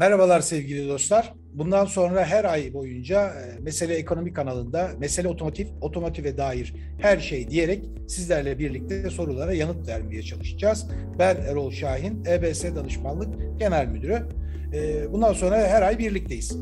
Merhabalar sevgili dostlar. Bundan sonra her ay boyunca Mesele Ekonomi kanalında Mesele Otomotiv, otomotive dair her şey diyerek sizlerle birlikte sorulara yanıt vermeye çalışacağız. Ben Erol Şahin, EBS danışmanlık genel müdürü. Bundan sonra her ay birlikteyiz.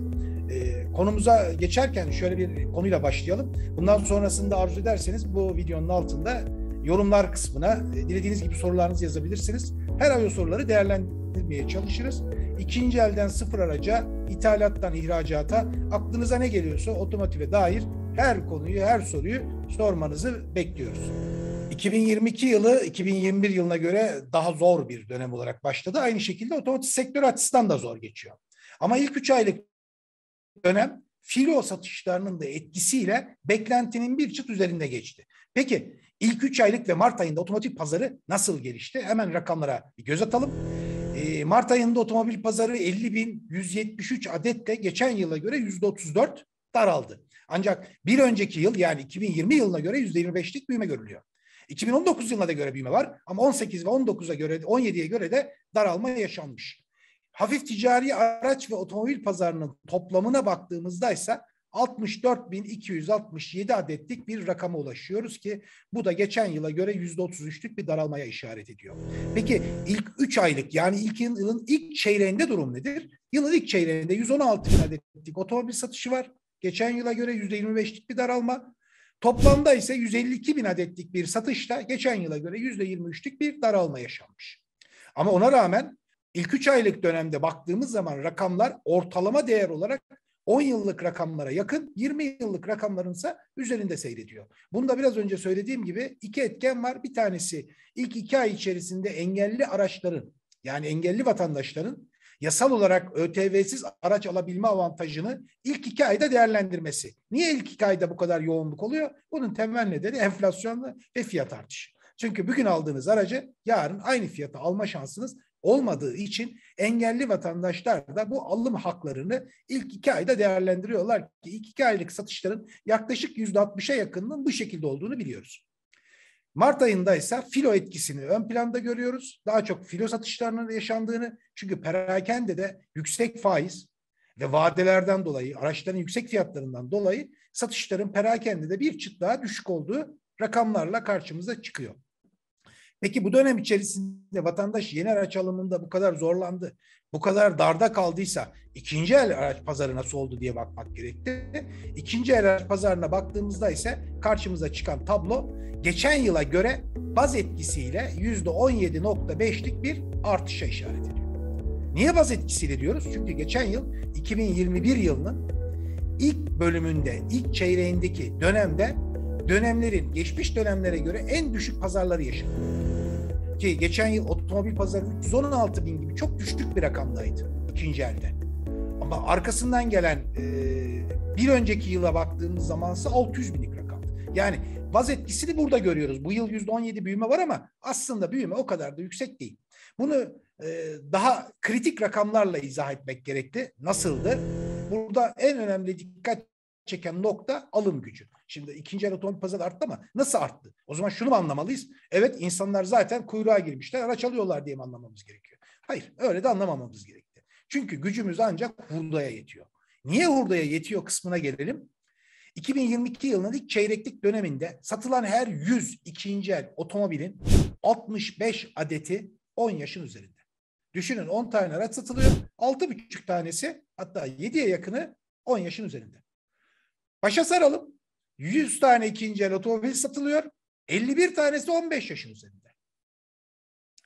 Konumuza geçerken şöyle bir konuyla başlayalım. Bundan sonrasında arzu ederseniz bu videonun altında yorumlar kısmına dilediğiniz gibi sorularınızı yazabilirsiniz. Her ay o soruları değerlendirmeye çalışırız. İkinci elden sıfır araca, ithalattan ihracata, aklınıza ne geliyorsa otomotive dair her konuyu, her soruyu sormanızı bekliyoruz. 2022 yılı 2021 yılına göre daha zor bir dönem olarak başladı. Aynı şekilde otomotiv sektörü açısından da zor geçiyor. Ama ilk 3 aylık dönem filo satışlarının da etkisiyle beklentinin bir çıt üzerinde geçti. Peki ilk 3 aylık ve Mart ayında otomotiv pazarı nasıl gelişti? Hemen rakamlara bir göz atalım. Mart ayında otomobil pazarı 50.173 adetle geçen yıla göre %34 daraldı. Ancak bir önceki yıl yani 2020 yılına göre %25'lik büyüme görülüyor. 2019 yılına da göre büyüme var ama 18 ve 19'a göre 17'ye göre de daralma yaşanmış. Hafif ticari araç ve otomobil pazarının toplamına baktığımızda ise 64.267 adetlik bir rakama ulaşıyoruz ki bu da geçen yıla göre %33'lük bir daralmaya işaret ediyor. Peki ilk 3 aylık yani ilk yılın ilk çeyreğinde durum nedir? Yılın ilk çeyreğinde 116.000 adetlik otomobil satışı var. Geçen yıla göre %25'lik bir daralma. Toplamda ise 152.000 adetlik bir satışla geçen yıla göre %23'lük bir daralma yaşanmış. Ama ona rağmen ilk 3 aylık dönemde baktığımız zaman rakamlar ortalama değer olarak 10 yıllık rakamlara yakın, 20 yıllık rakamlarınsa üzerinde seyrediyor. Bunda biraz önce söylediğim gibi iki etken var. Bir tanesi ilk 2 ay içerisinde engelli araçların yani engelli vatandaşların yasal olarak ÖTV'siz araç alabilme avantajını ilk 2 ayda değerlendirmesi. Niye ilk 2 ayda bu kadar yoğunluk oluyor? Bunun temel nedeni enflasyonla ve fiyat artışı. Çünkü bugün aldığınız aracı yarın aynı fiyata alma şansınız olmadığı için engelli vatandaşlar da bu alım haklarını ilk 2 ayda değerlendiriyorlar ki ilk 2 aylık satışların yaklaşık %60'a yakınının bu şekilde olduğunu biliyoruz. Mart ayında ise filo etkisini ön planda görüyoruz. Daha çok filo satışlarının yaşandığını çünkü perakende de yüksek faiz ve vadelerden dolayı araçların yüksek fiyatlarından dolayı satışların perakende de bir çıt daha düşük olduğu rakamlarla karşımıza çıkıyor. Peki bu dönem içerisinde vatandaş yeni araç alımında bu kadar zorlandı, bu kadar darda kaldıysa ikinci el araç pazarı nasıl oldu diye bakmak gerekti. İkinci el araç pazarına baktığımızda ise karşımıza çıkan tablo geçen yıla göre baz etkisiyle %17.5'lik bir artışa işaret ediyor. Niye baz etkisiyle diyoruz? Çünkü geçen yıl 2021 yılının ilk bölümünde, ilk çeyreğindeki dönemde dönemlerin geçmiş dönemlere göre en düşük pazarları yaşadı. Ki geçen yıl otomobil pazarı 316.000 gibi çok düşük bir rakamdaydı ikinci elde. Ama arkasından gelen bir önceki yıla baktığımız zamansa 600.000'lik rakamdı. Yani baz etkisini burada görüyoruz. Bu yıl %17 büyüme var ama aslında büyüme o kadar da yüksek değil. Bunu daha kritik rakamlarla izah etmek gerekti. Nasıldı? Burada en önemli dikkat çeken nokta alım gücü. Şimdi ikinci el otomobil pazarı arttı ama nasıl arttı? O zaman şunu mu anlamalıyız? Evet insanlar zaten kuyruğa girmişler, araç alıyorlar diye mi anlamamız gerekiyor? Hayır, öyle de anlamamamız gerekti. Çünkü gücümüz ancak hurdaya yetiyor. Niye hurdaya yetiyor kısmına gelelim. 2022 yılının ilk çeyreklik döneminde satılan her 100 ikinci el otomobilin 65 adeti 10 yaşın üzerinde. Düşünün 10 tane araç satılıyor, 6,5 tanesi hatta 7'ye yakını 10 yaşın üzerinde. Başa saralım. 100 tane ikinci el otomobil satılıyor. 51 tanesi 15 yaşın üzerinde.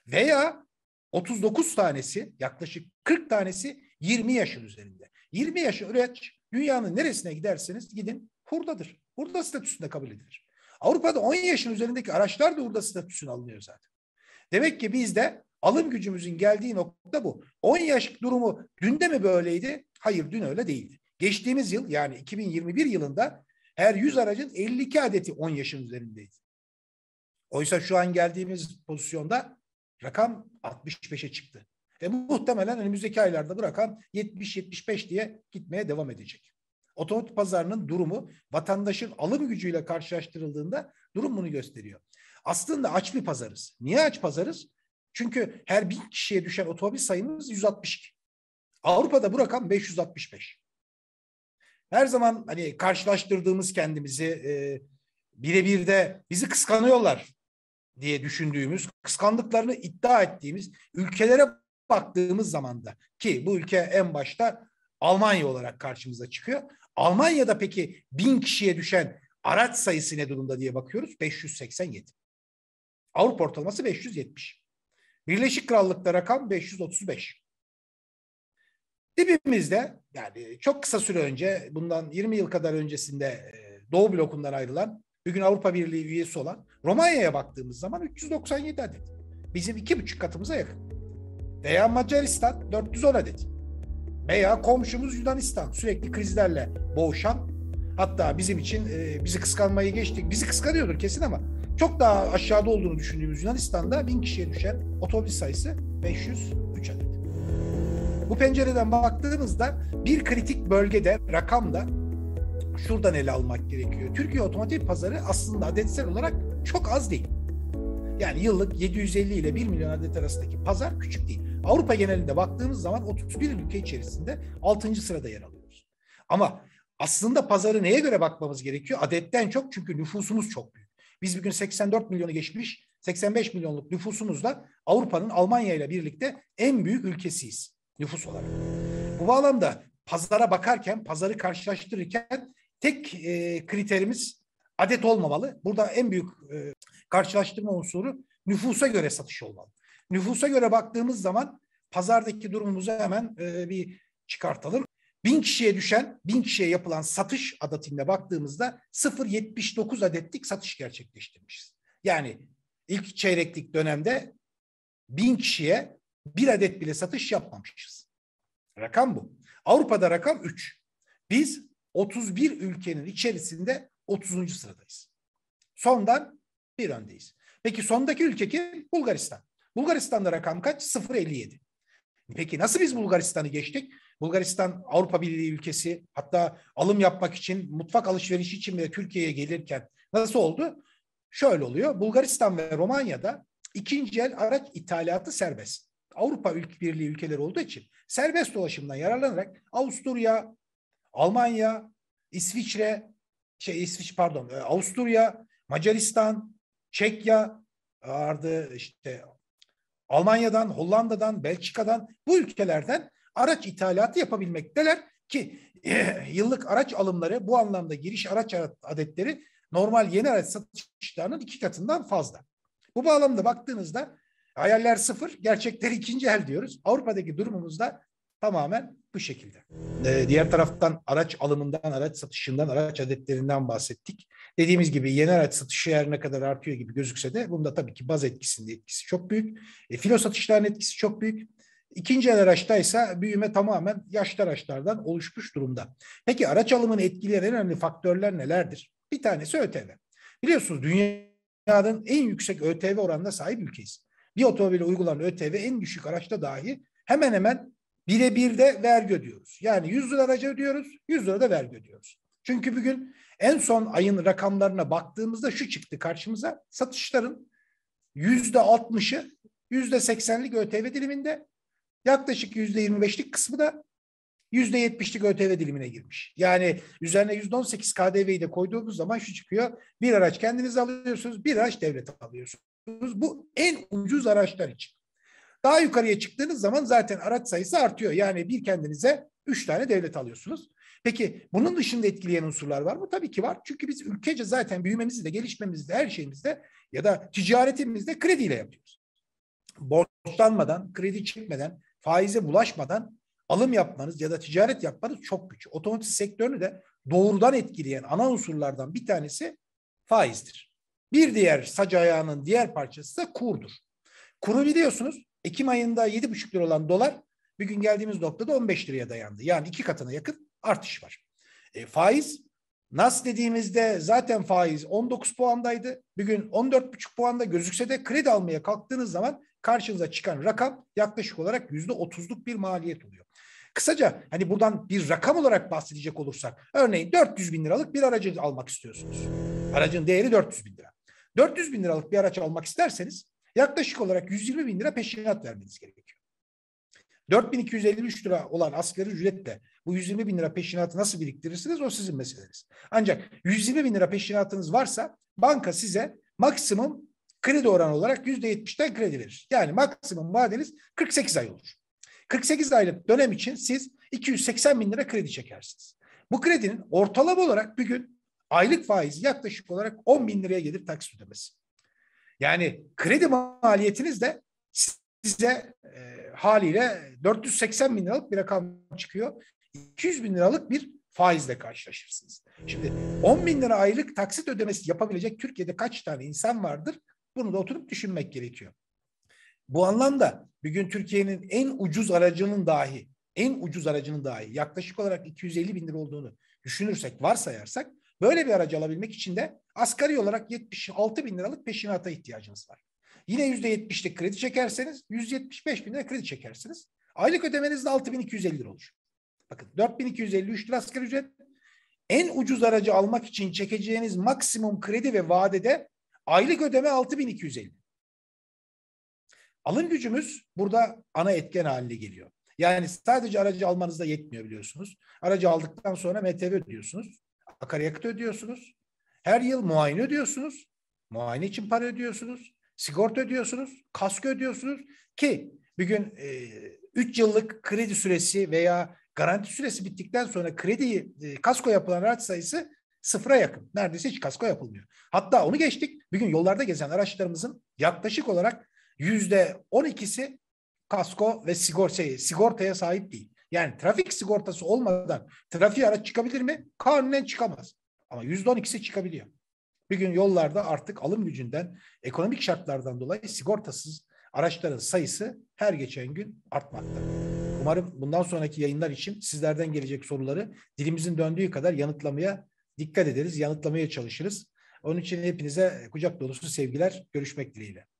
Veya 39 tanesi yaklaşık 40 tanesi 20 yaşın üzerinde. 20 yaş araç dünyanın neresine giderseniz gidin hurdadır. Hurda statüsünde kabul edilir. Avrupa'da 10 yaşın üzerindeki araçlar da hurda statüsüne alınıyor zaten. Demek ki bizde alım gücümüzün geldiği nokta bu. 10 yaş durumu dün de mi böyleydi? Hayır dün öyle değildi. Geçtiğimiz yıl yani 2021 yılında her 100 aracın 52 adeti 10 yaşın üzerindeydi. Oysa şu an geldiğimiz pozisyonda rakam 65'e çıktı. Ve muhtemelen önümüzdeki aylarda bu rakam 70-75 diye gitmeye devam edecek. Otomotiv pazarının durumu vatandaşın alım gücüyle karşılaştırıldığında durum bunu gösteriyor. Aslında aç bir pazarız. Niye aç pazarız? Çünkü her 1000 kişiye düşen otomobil sayımız 162. Avrupa'da bu rakam 565. Her zaman hani karşılaştırdığımız kendimizi birebir de bizi kıskanıyorlar diye düşündüğümüz, kıskandıklarını iddia ettiğimiz ülkelere baktığımız zaman da, ki bu ülke en başta Almanya olarak karşımıza çıkıyor. Almanya'da peki 1000 kişiye düşen araç sayısı ne durumda diye bakıyoruz. 587. Avrupa ortalaması 570. Birleşik Krallık'ta rakam 535. Dibimizde, yani çok kısa süre önce, bundan 20 yıl kadar öncesinde Doğu blokundan ayrılan, bugün Avrupa Birliği üyesi olan Romanya'ya baktığımız zaman 397 adet. Bizim 2,5 katımıza yakın. Veya Macaristan 410 adet. Veya komşumuz Yunanistan, sürekli krizlerle boğuşan, hatta bizim için bizi kıskanmayı geçtik. Bizi kıskanıyordur kesin ama çok daha aşağıda olduğunu düşündüğümüz Yunanistan'da 1000 kişiye düşen otomobil sayısı 503 adet. Bu pencereden baktığımızda bir kritik bölgede, rakamda şuradan ele almak gerekiyor. Türkiye otomotiv pazarı aslında adetsel olarak çok az değil. Yani yıllık 750 ile 1 milyon adet arasındaki pazar küçük değil. Avrupa genelinde baktığımız zaman 31 ülke içerisinde 6. sırada yer alıyoruz. Ama aslında pazarı neye göre bakmamız gerekiyor? Adetten çok, çünkü nüfusumuz çok büyük. Biz bugün 84 milyonu geçmiş, 85 milyonluk nüfusumuzla Avrupa'nın Almanya ile birlikte en büyük ülkesiyiz nüfus olarak. Bu bağlamda pazara bakarken, pazarı karşılaştırırken tek kriterimiz adet olmamalı. Burada en büyük karşılaştırma unsuru nüfusa göre satış olmalı. Nüfusa göre baktığımız zaman pazardaki durumumuzu hemen bir çıkartalım. 1000 kişiye düşen, 1000 kişiye yapılan satış adetine baktığımızda 0,79 adetlik satış gerçekleştirmişiz. Yani ilk çeyreklik dönemde 1000 kişiye bir adet bile satış yapmamışız. Rakam bu. Avrupa'da rakam 3. Biz 31 ülkenin içerisinde 30. sıradayız. Sondan bir öndeyiz. Peki sondaki ülke kim? Bulgaristan. Bulgaristan'da rakam kaç? 0,57. Peki nasıl biz Bulgaristan'ı geçtik? Bulgaristan Avrupa Birliği ülkesi, hatta alım yapmak için, mutfak alışverişi için bile Türkiye'ye gelirken nasıl oldu? Şöyle oluyor. Bulgaristan ve Romanya'da ikinci el araç ithalatı serbest. Avrupa Birliği ülkeleri olduğu için serbest dolaşımdan yararlanarak Avusturya, Almanya, Avusturya, Macaristan, Çekya, Almanya'dan, Hollanda'dan, Belçika'dan, bu ülkelerden araç ithalatı yapabilmekteler ki yıllık araç alımları, bu anlamda giriş araç adetleri normal yeni araç satışlarının 2 katından fazla. Bu bağlamda baktığınızda hayaller 0, gerçekler 2. el diyoruz. Avrupa'daki durumumuz da tamamen bu şekilde. Diğer taraftan araç alımından, araç satışından, araç adetlerinden bahsettik. Dediğimiz gibi yeni araç satışı her ne kadar artıyor gibi gözükse de bunda tabii ki baz etkisi çok büyük. Filo satışların etkisi çok büyük. İkinci el araçtaysa büyüme tamamen yaşlı araçlardan oluşmuş durumda. Peki araç alımını etkileyen en önemli faktörler nelerdir? Bir tanesi ÖTV. Biliyorsunuz dünyanın en yüksek ÖTV oranına sahip ülkeyiz. Bir otomobile uygulanan ÖTV en düşük araçta dahi hemen hemen birebir de vergi ödüyoruz. Yani 100 lira araca ödüyoruz, 100 lira da vergi ödüyoruz. Çünkü bugün en son ayın rakamlarına baktığımızda şu çıktı karşımıza. Satışların %60'ı %80'lik ÖTV diliminde, yaklaşık %25'lik kısmı da %70'lik ÖTV dilimine girmiş. Yani üzerine %18 KDV'yi de koyduğumuz zaman şu çıkıyor. Bir araç kendiniz alıyorsunuz, bir araç devlete alıyorsunuz. Bu en ucuz araçlar için. Daha yukarıya çıktığınız zaman zaten araç sayısı artıyor. Yani bir kendinize 3 tane devlet alıyorsunuz. Peki bunun dışında etkileyen unsurlar var mı? Tabii ki var. Çünkü biz ülkece zaten büyümemizde, gelişmemizde, her şeyimizde ya da ticaretimizde krediyle yapıyoruz. Borçlanmadan, kredi çekmeden, faize bulaşmadan alım yapmanız ya da ticaret yapmanız çok güç. Otomotiv sektörünü de doğrudan etkileyen ana unsurlardan bir tanesi faizdir. Bir diğer sac ayağının diğer parçası da kurdur. Kuru biliyorsunuz Ekim ayında 7,5 lira olan dolar bugün geldiğimiz noktada 15 liraya dayandı. Yani 2 katına yakın artış var. Faiz, NAS dediğimizde zaten faiz 19 puandaydı. Bugün 14,5 puanda gözükse de kredi almaya kalktığınız zaman karşınıza çıkan rakam yaklaşık olarak %30'luk bir maliyet oluyor. Kısaca hani buradan bir rakam olarak bahsedecek olursak, örneğin 400 bin liralık bir aracı almak istiyorsunuz. Aracın değeri 400 bin lira. 400 bin liralık bir araç almak isterseniz yaklaşık olarak 120 bin lira peşinat vermeniz gerekiyor. 4.253 lira olan asgari ücretle bu 120 bin lira peşinatı nasıl biriktirirsiniz o sizin meseleniz. Ancak 120 bin lira peşinatınız varsa banka size maksimum kredi oranı olarak %70'ten kredi verir. Yani maksimum vadeniz 48 ay olur. 48 aylık dönem için siz 280 bin lira kredi çekersiniz. Bu kredinin ortalama olarak bir gün aylık faizi yaklaşık olarak 10 bin liraya gelir taksit ödemesi. Yani kredi maliyetiniz de size haliyle 480 bin liralık bir rakam çıkıyor. 200 bin liralık bir faizle karşılaşırsınız. Şimdi 10 bin lira aylık taksit ödemesi yapabilecek Türkiye'de kaç tane insan vardır? Bunu da oturup düşünmek gerekiyor. Bu anlamda bir gün Türkiye'nin en ucuz aracının dahi yaklaşık olarak 250 bin lira olduğunu düşünürsek, varsayarsak, böyle bir aracı alabilmek için de asgari olarak 76 bin liralık peşinata ihtiyacınız var. Yine %70'lik kredi çekerseniz 175 bin lira kredi çekersiniz. Aylık ödemeniz de 6.250 lira olur. Bakın 4.253 lira asgari ücret. En ucuz aracı almak için çekeceğiniz maksimum kredi ve vadede aylık ödeme 6.250. Alım gücümüz burada ana etken haline geliyor. Yani sadece aracı almanız da yetmiyor biliyorsunuz. Aracı aldıktan sonra MTV ödüyorsunuz. Akaryakıt ödüyorsunuz. Her yıl muayene ödüyorsunuz. Muayene için para ödüyorsunuz. Sigorta ödüyorsunuz. Kasko ödüyorsunuz. Ki bir gün 3 yıllık kredi süresi veya garanti süresi bittikten sonra kasko yapılan araç sayısı sıfıra yakın. Neredeyse hiç kasko yapılmıyor. Hatta onu geçtik. Bir gün yollarda gezen araçlarımızın yaklaşık olarak %12'si kasko ve sigortaya sahip değil. Yani trafik sigortası olmadan trafiğe araç çıkabilir mi? Kanunen çıkamaz. Ama %12'si çıkabiliyor. Bir gün yollarda artık alım gücünden, ekonomik şartlardan dolayı sigortasız araçların sayısı her geçen gün artmakta. Umarım bundan sonraki yayınlar için sizlerden gelecek soruları dilimizin döndüğü kadar yanıtlamaya dikkat ederiz, yanıtlamaya çalışırız. Onun için hepinize kucak dolusu sevgiler, görüşmek dileğiyle.